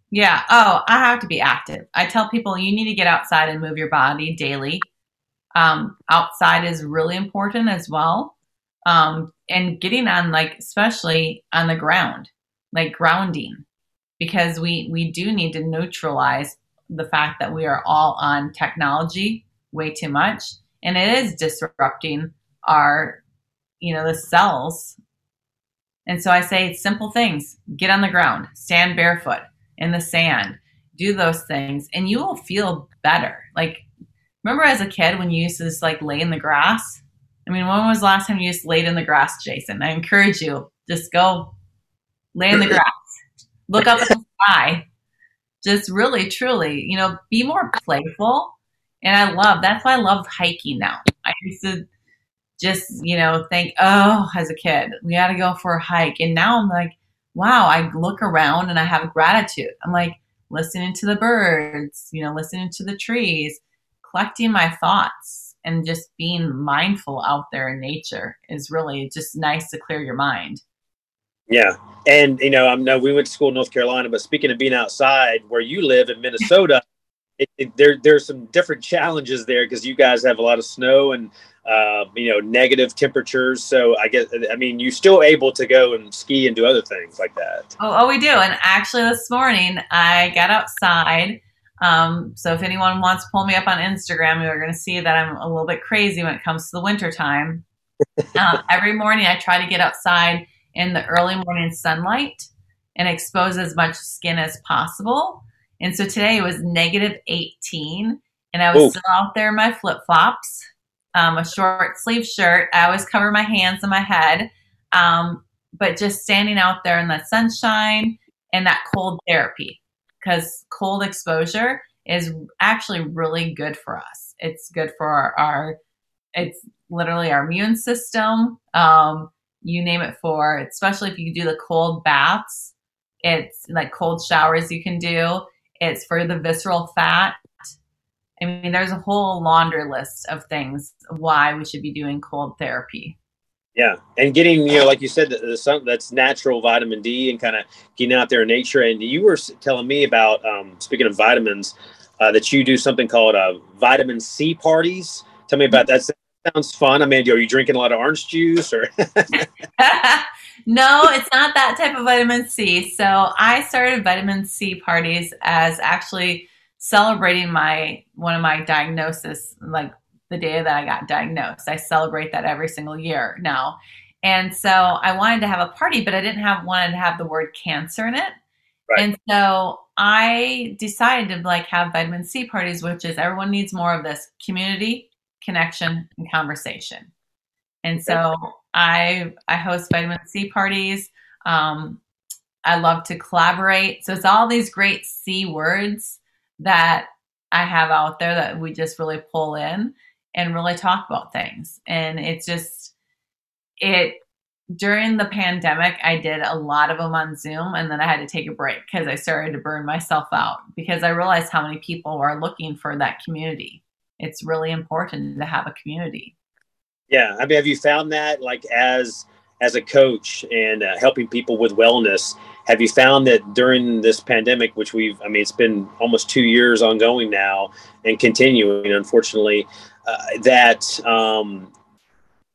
Yeah. Oh, I have to be active. I tell people you need to get outside and move your body daily. Um, outside is really important as well. Um, and getting on, like, especially on the ground, like grounding, because we, we do need to neutralize the fact that we are all on technology way too much. And it is disrupting our, you know, the cells. And so I say it's simple things. Get on the ground, stand barefoot in the sand, do those things, and you will feel better. Like, remember as a kid when you used to just like lay in the grass? I mean, when was the last time you just laid in the grass, Jason? I encourage you, just go lay in the grass, look up at the sky, just really, truly, you know, be more playful. And I love, that's why I love hiking now. I used to just, you know, think, oh, as a kid, we got to go for a hike. And now I'm like, wow, I look around and I have gratitude. I'm like listening to the birds, you know, listening to the trees, collecting my thoughts, and just being mindful out there in nature is really just nice to clear your mind. Yeah. And, you know, I know we went to school in North Carolina, but speaking of being outside where you live in Minnesota, It, it, there, there's some different challenges there because you guys have a lot of snow and, uh, you know, negative temperatures. So I guess, I mean, you're still able to go and ski and do other things like that. Oh, oh we do. And actually this morning I got outside. Um, so if anyone wants to pull me up on Instagram, you're going to see that I'm a little bit crazy when it comes to the winter time. uh, every morning I try to get outside in the early morning sunlight and expose as much skin as possible. And so today it was negative eighteen, and I was Ooh. still out there in my flip-flops, um, a short sleeve shirt. I always cover my hands and my head, um, but just standing out there in the sunshine and that cold therapy, because cold exposure is actually really good for us. It's good for our, our it's literally our immune system, um, you name it for, especially if you do the cold baths. It's like cold showers you can do. It's for the visceral fat. I mean, there's a whole laundry list of things why we should be doing cold therapy. Yeah. And getting, you know, like you said, the, the sun, that's natural vitamin D and kind of getting out there in nature. And you were telling me about, um, speaking of vitamins, uh, that you do something called uh, vitamin C parties. Tell me about that. That sounds fun. I mean, are you drinking a lot of orange juice or? No, it's not that type of vitamin C. So I started Vitamin C Parties as actually celebrating my one of my diagnoses, like the day that I got diagnosed. I celebrate that every single year now. And so I wanted to have a party, but I didn't have wanted to have the word cancer in it. Right. And so I decided to like have vitamin C parties, which is everyone needs more of this community, connection, and conversation. And so I I host vitamin C parties. Um, I love to collaborate. So it's all these great C words that I have out there that we just really pull in and really talk about things. And it's just it. During the pandemic, I did a lot of them on Zoom, and then I had to take a break because I started to burn myself out because I realized how many people are looking for that community. It's really important to have a community. Yeah. I mean, have you found that like as, as a coach and uh, helping people with wellness, have you found that during this pandemic, which we've, I mean, it's been almost two years ongoing now and continuing, unfortunately, uh, that, um,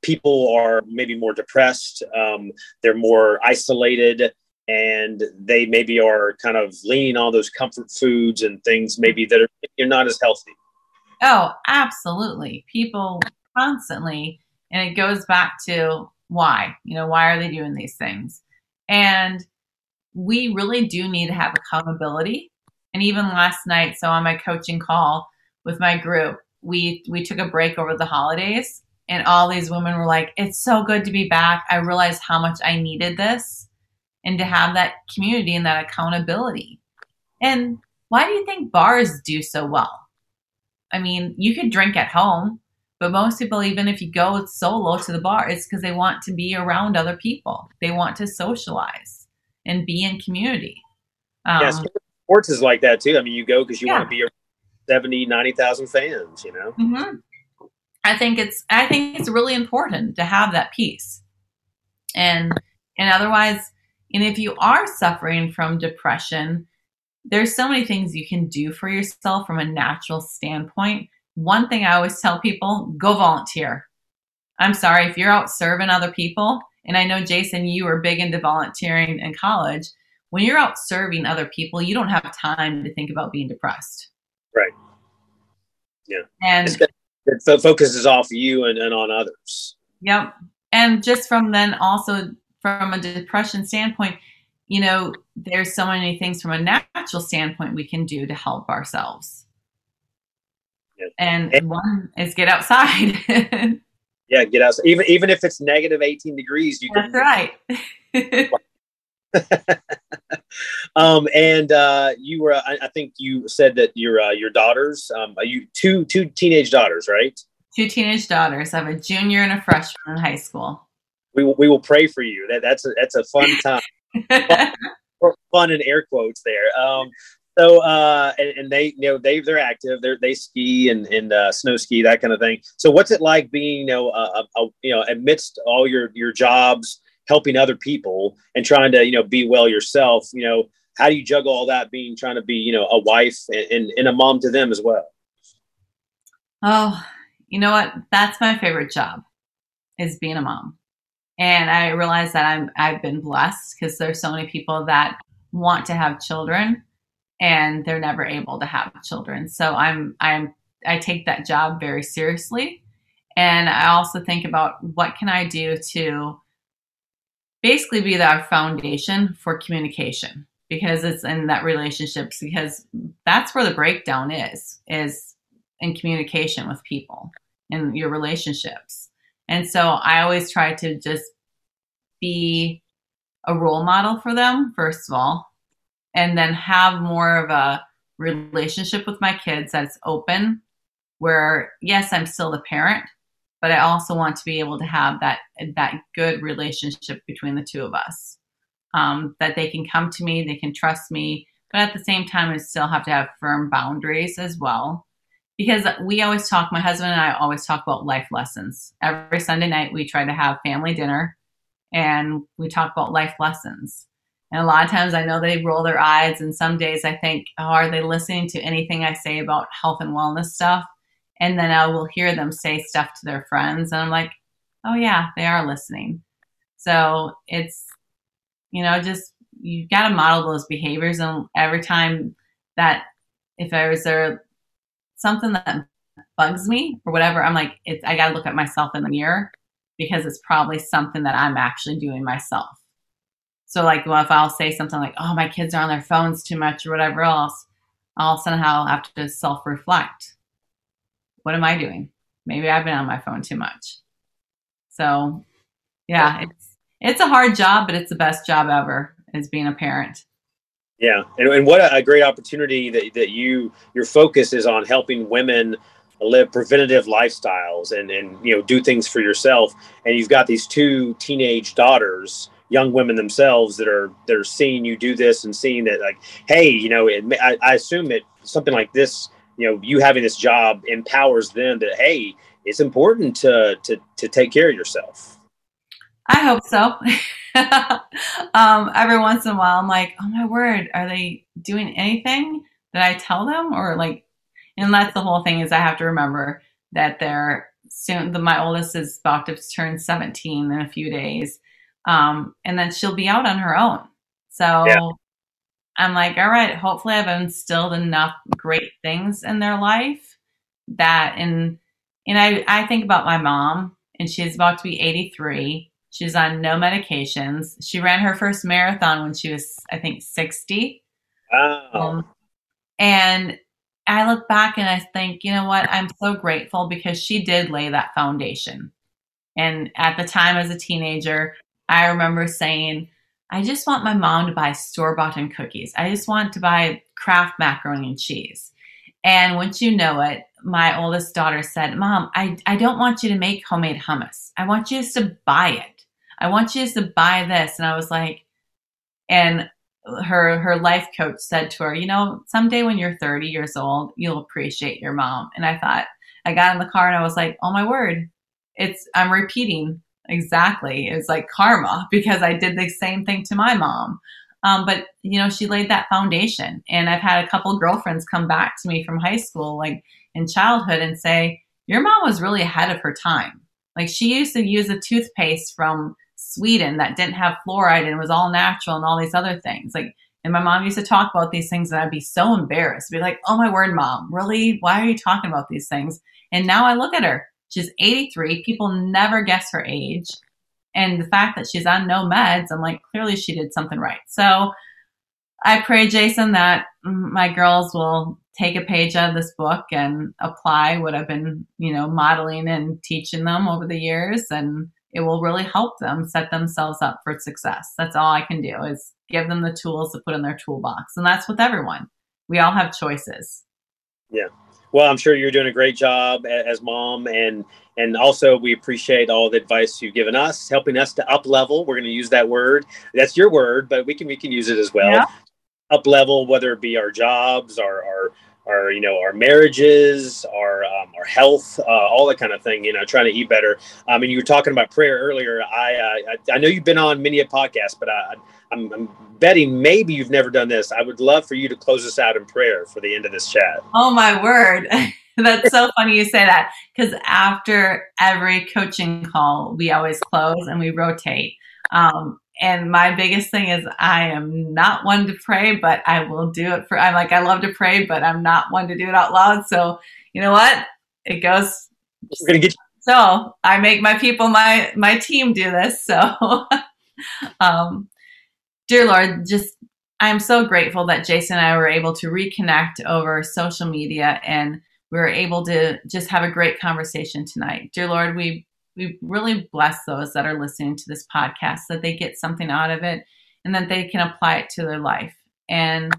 people are maybe more depressed, um, they're more isolated, and they maybe are kind of leaning on those comfort foods and things maybe that are you're not as healthy? Oh, absolutely. People constantly, and it goes back to why, you know, why are they doing these things? And we really do need to have accountability. And even last night, so on my coaching call with my group, we, we took a break over the holidays. And all these women were like, it's so good to be back. I realized how much I needed this and to have that community and that accountability. And why do you think bars do so well? I mean, you could drink at home, but most people, even if you go solo to the bar, it's because they want to be around other people. They want to socialize and be in community. Um, yeah, sports is like that too. I mean, you go because you yeah. want to be around seventy, ninety thousand fans, you know? Mm-hmm. I think it's I think it's really important to have that peace. And and otherwise, and if you are suffering from depression, there's so many things you can do for yourself from a natural standpoint. One thing I always tell people, go volunteer. I'm sorry, if you're out serving other people, and I know, Jason, you were big into volunteering in college. When you're out serving other people, you don't have time to think about being depressed. Right. Yeah. And it focuses off you and, and on others. Yep. And just from then also from a depression standpoint, you know, there's so many things from a natural standpoint we can do to help ourselves. Yes. And, and one is get outside. Yeah, get outside. Even even if it's negative eighteen degrees, you That's can. That's right. um, and uh, you were, I, I think you said that your uh, your daughters, um, are you two two teenage daughters, right? Two teenage daughters. I have a junior and a freshman in high school. We will, we will pray for you. That that's a, that's a fun time. fun, fun in air quotes there. Um, so uh, and, and they you know they they're active. They they ski and and uh, snow ski, that kind of thing. So what's it like being you know a, a, you know amidst all your your jobs, helping other people and trying to, you know, be well yourself? You know, how do you juggle all that being trying to be, you know, a wife and, and, and a mom to them as well? Oh, you know what? That's my favorite job, is being a mom. And I realize that I'm, I've been blessed because there's so many people that want to have children and they're never able to have children. So I'm, I'm, I take that job very seriously. And I also think about what can I do to basically be our foundation for communication, because it's in that relationships, because that's where the breakdown is, is in communication with people and your relationships. And so I always try to just be a role model for them, first of all, and then have more of a relationship with my kids that's open, where yes, I'm still the parent, but I also want to be able to have that that good relationship between the two of us, um, that they can come to me, they can trust me, but at the same time, I still have to have firm boundaries as well, because we always talk, my husband and I always talk about life lessons. Every Sunday night, we try to have family dinner, and we talk about life lessons. And a lot of times, I know they roll their eyes, and some days I think, oh, are they listening to anything I say about health and wellness stuff? And then I will hear them say stuff to their friends. And I'm like, oh, yeah, they are listening. So it's you know, just, you've got to model those behaviors. And every time that, if there is a, something that bugs me or whatever, I'm like, it's, I got to look at myself in the mirror, because it's probably something that I'm actually doing myself. So like, well, if I'll say something like, oh, my kids are on their phones too much or whatever else, I'll somehow have to self-reflect. What am I doing? Maybe I've been on my phone too much. So yeah, it's, it's a hard job, but it's the best job ever, is being a parent. Yeah. And, and what a great opportunity that, that you, your focus is on helping women live preventative lifestyles and, and, you know, do things for yourself. And you've got these two teenage daughters, young women themselves, that are, that are seeing you do this and seeing that, like, hey, you know, it, I, I assume that something like this, you know, you having this job empowers them that, hey, it's important to, to, to take care of yourself. I hope so. um, every once in a while, I'm like, oh my word, are they doing anything that I tell them? Or like, and that's the whole thing, is I have to remember that they're soon, the, my oldest is about to turn seventeen in a few days. Um, and then she'll be out on her own. So yeah. I'm like, all right, hopefully I've instilled enough great things in their life that, and, and I, I think about my mom, and she's about to be eighty-three. She's on no medications. She ran her first marathon when she was, I think, sixty. Wow. Um, and I look back and I think, you know what? I'm so grateful, because she did lay that foundation. And at the time, as a teenager, I remember saying, I just want my mom to buy store-bought and cookies. I just want to buy Kraft macaroni and cheese. And once you know it, my oldest daughter said, Mom, I, I don't want you to make homemade hummus. I want you just to buy it. I want you just to buy this. And I was like, and her her life coach said to her, you know, someday when you're thirty years old, you'll appreciate your mom. And I thought, I got in the car and I was like, oh my word, it's, I'm repeating exactly. It's like karma, because I did the same thing to my mom. Um, but you know, she laid that foundation, and I've had a couple girlfriends come back to me from high school, like in childhood, and say, your mom was really ahead of her time. Like, she used to use a toothpaste from Sweden that didn't have fluoride and was all natural and all these other things. Like, and my mom used to talk about these things, and I'd be so embarrassed, be like, oh my word, Mom, really? Why are you talking about these things? And now I look at her, she's eighty-three. People never guess her age. And the fact that she's on no meds, I'm like, clearly she did something right. So I pray, Jason, that my girls will take a page out of this book and apply what I've been, you know, modeling and teaching them over the years. And it will really help them set themselves up for success. That's all I can do, is give them the tools to put in their toolbox. And that's with everyone. We all have choices. Yeah. Well, I'm sure you're doing a great job as mom, and and also we appreciate all the advice you've given us, helping us to up level. We're going to use that word. That's your word, but we can we can use it as well. Yeah. Up level, whether it be our jobs, our our our you know our marriages, our um, our health, uh, all that kind of thing. You know, trying to eat better. I um, mean, you were talking about prayer earlier. I uh, I, I know you've been on many a podcast, but I, I'm, I'm betting maybe you've never done this. I would love for you to close us out in prayer for the end of this chat. Oh my word. That's so funny you say that, because after every coaching call, we always close and we rotate. Um, and my biggest thing is I am not one to pray, but I will do it for, I'm like, I love to pray, but I'm not one to do it out loud. So you know what? It goes. We're gonna get you. So I make my people, my, my team do this. So, um, dear Lord, just, I'm so grateful that Jason and I were able to reconnect over social media, and we were able to just have a great conversation tonight. Dear Lord, we, we really bless those that are listening to this podcast, that they get something out of it and that they can apply it to their life. And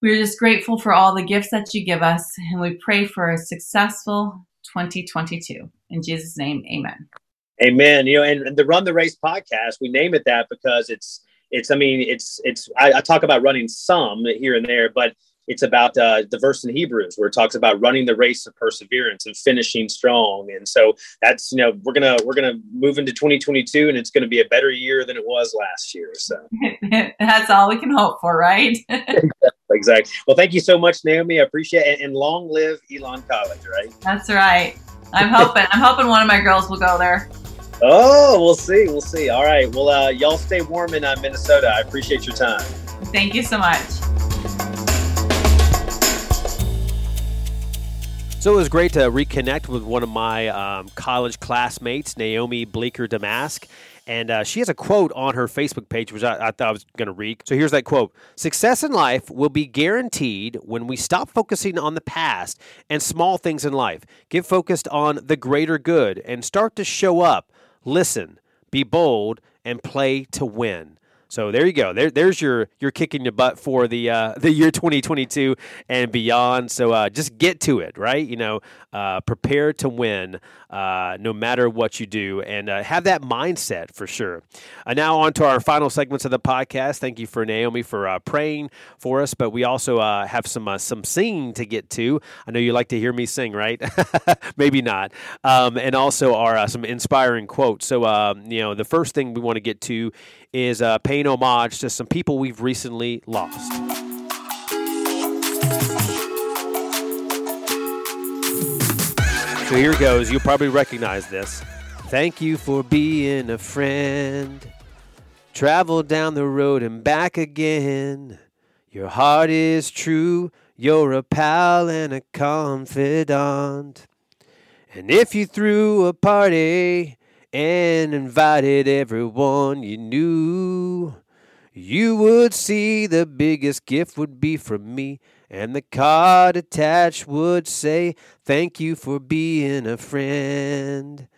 we're just grateful for all the gifts that you give us, and we pray for a successful twenty twenty-two. In Jesus' name, amen. Amen. You know, and the Run the Race podcast, we name it that because it's, It's, I mean, it's, it's, I, I talk about running some here and there, but it's about uh, the verse in Hebrews where it talks about running the race of perseverance and finishing strong. And so that's, you know, we're going to, we're going to move into twenty twenty-two, and it's going to be a better year than it was last year. So that's all we can hope for, right? Exactly. Well, thank you so much, Naomi. I appreciate it. And long live Elon College, right? That's right. I'm hoping, I'm hoping one of my girls will go there. Oh, we'll see. We'll see. All right. Well, uh, y'all stay warm in uh, Minnesota. I appreciate your time. Thank you so much. So it was great to reconnect with one of my um, college classmates, Naomi Bleeker Damask. And uh, she has a quote on her Facebook page, which I, I thought I was going to read. So here's that quote. Success in life will be guaranteed when we stop focusing on the past and small things in life. Get focused on the greater good and start to show up, listen, be bold, and play to win. So there you go. There, there's your your kick in your butt for the uh, the year twenty twenty-two and beyond. So uh, just get to it, right? You know, uh, prepare to win, uh, no matter what you do, and uh, have that mindset for sure. Uh, now on to our final segments of the podcast. Thank you for Naomi for uh, praying for us, but we also uh, have some uh, some singing to get to. I know you like to hear me sing, right? Maybe not. Um, and also our uh, some inspiring quotes. So um, you know, the first thing we want to get to is uh, paying homage to some people we've recently lost. So here goes. You'll probably recognize this. Thank you for being a friend. Travel down the road and back again. Your heart is true. You're a pal and a confidant. And if you threw a party and invited everyone you knew, you would see the biggest gift would be from me, and the card attached would say, thank you for being a friend.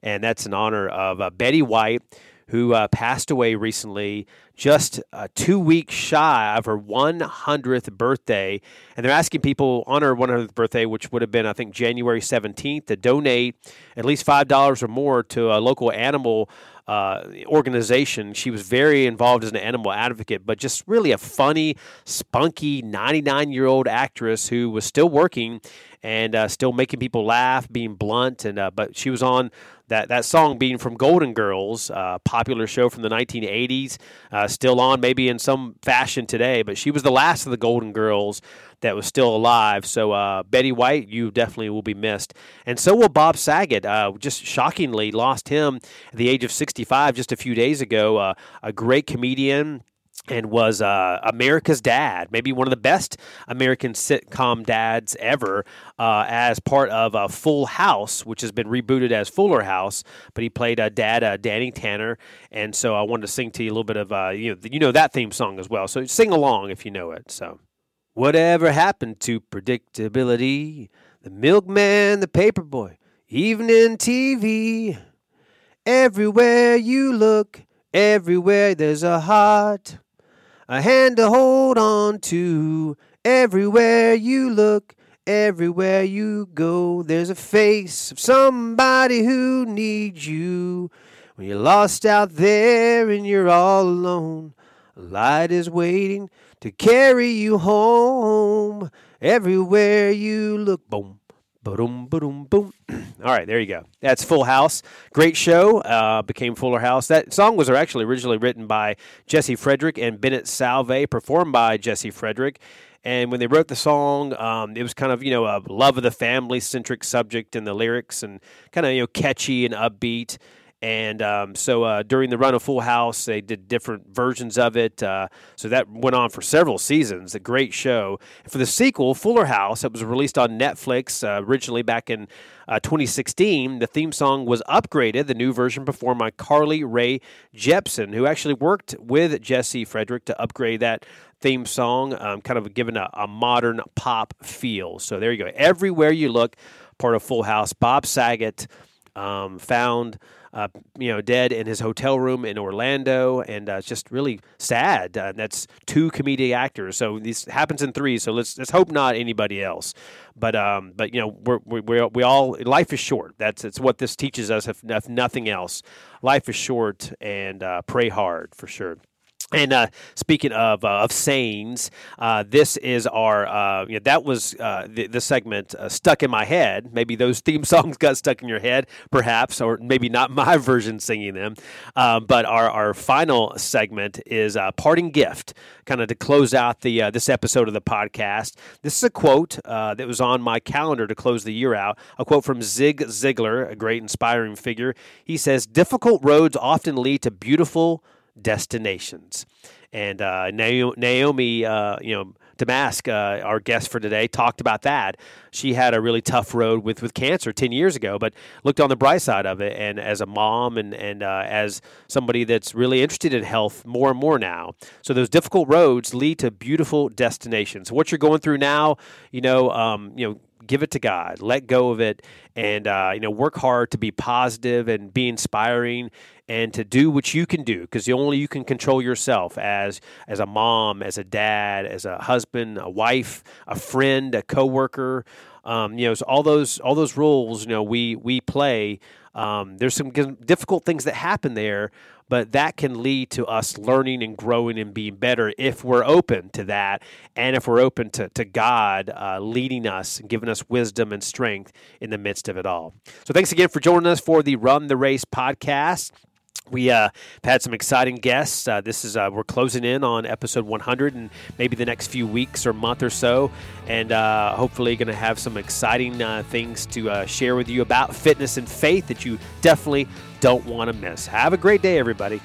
And that's in honor of uh, Betty White, who uh, passed away recently, just uh, two weeks shy of her one hundredth birthday. And they're asking people on her one hundredth birthday, which would have been, I think, January seventeenth, to donate at least five dollars or more to a local animal uh, organization. She was very involved as an animal advocate, but just really a funny, spunky ninety-nine-year-old actress who was still working and uh, still making people laugh, being blunt. And uh, but she was on that, that song being from Golden Girls, a uh, popular show from the nineteen eighties, uh, still on maybe in some fashion today. But she was the last of the Golden Girls that was still alive. So uh, Betty White, you definitely will be missed. And so will Bob Saget. Uh, just shockingly lost him at the age of sixty-five just a few days ago. Uh, a great comedian. And was uh, America's Dad, maybe one of the best American sitcom dads ever, uh, as part of uh, Full House, which has been rebooted as Fuller House. But he played uh, Dad, uh, Danny Tanner, and so I wanted to sing to you a little bit of uh, you know you know that theme song as well. So sing along if you know it. So, whatever happened to predictability? The milkman, the paperboy, evening T V. Everywhere you look, everywhere there's a heart. A hand to hold on to, everywhere you look, everywhere you go, there's a face of somebody who needs you. When you're lost out there and you're all alone, a light is waiting to carry you home, everywhere you look. Boom. Boom, boom, boom. All right, there you go. That's Full House. Great show. Uh, became Fuller House. That song was actually originally written by Jesse Frederick and Bennett Salvay, performed by Jesse Frederick. And when they wrote the song, um, it was kind of, you know, a love of the family centric subject in the lyrics, and kind of, you know, catchy and upbeat. And um, so uh, during the run of Full House, they did different versions of it. Uh, so that went on for several seasons, a great show. For the sequel, Fuller House, that was released on Netflix uh, originally back in uh, twenty sixteen. The theme song was upgraded, the new version performed by Carly Rae Jepsen, who actually worked with Jesse Frederick to upgrade that theme song, um, kind of given a, a modern pop feel. So there you go. Everywhere you look, part of Full House. Bob Saget um, found... Uh, you know, dead in his hotel room in Orlando, and uh, it's just really sad. Uh, that's two comedic actors, so this happens in threes. So let's let's hope not anybody else. But um, but you know, we're, we we we all life is short. That's it's what this teaches us, if, if nothing else. Life is short, and uh, pray hard for sure. And uh, speaking of uh, of sayings, uh, this is our uh, you know, that was uh, the, the segment uh, stuck in my head. Maybe those theme songs got stuck in your head, perhaps, or maybe not my version singing them. Uh, but our, our final segment is a parting gift, kind of to close out the uh, this episode of the podcast. This is a quote uh, that was on my calendar to close the year out. A quote from Zig Ziglar, a great, inspiring figure. He says, "Difficult roads often lead to beautiful destinations." And uh, Naomi, uh, you know, Damask, uh, our guest for today, talked about that. She had a really tough road with, with cancer ten years ago, but looked on the bright side of it. And as a mom and, and uh, as somebody that's really interested in health more and more now. So those difficult roads lead to beautiful destinations. What you're going through now, you know, um, you know, give it to God, let go of it, and uh, you know, work hard to be positive and be inspiring, and to do what you can do, because the only you can control yourself as as a mom, as a dad, as a husband, a wife, a friend, a coworker. Um, you know, so all those all those roles, you know, we we play. Um, there's some difficult things that happen there, but that can lead to us learning and growing and being better if we're open to that, and if we're open to, to God uh, leading us and giving us wisdom and strength in the midst of it all. So thanks again for joining us for the Run the Race podcast. We uh, have had some exciting guests. Uh, this is uh, we're closing in on episode one hundred, and maybe the next few weeks or month or so, and uh, hopefully going to have some exciting uh, things to uh, share with you about fitness and faith that you definitely don't want to miss. Have a great day, everybody.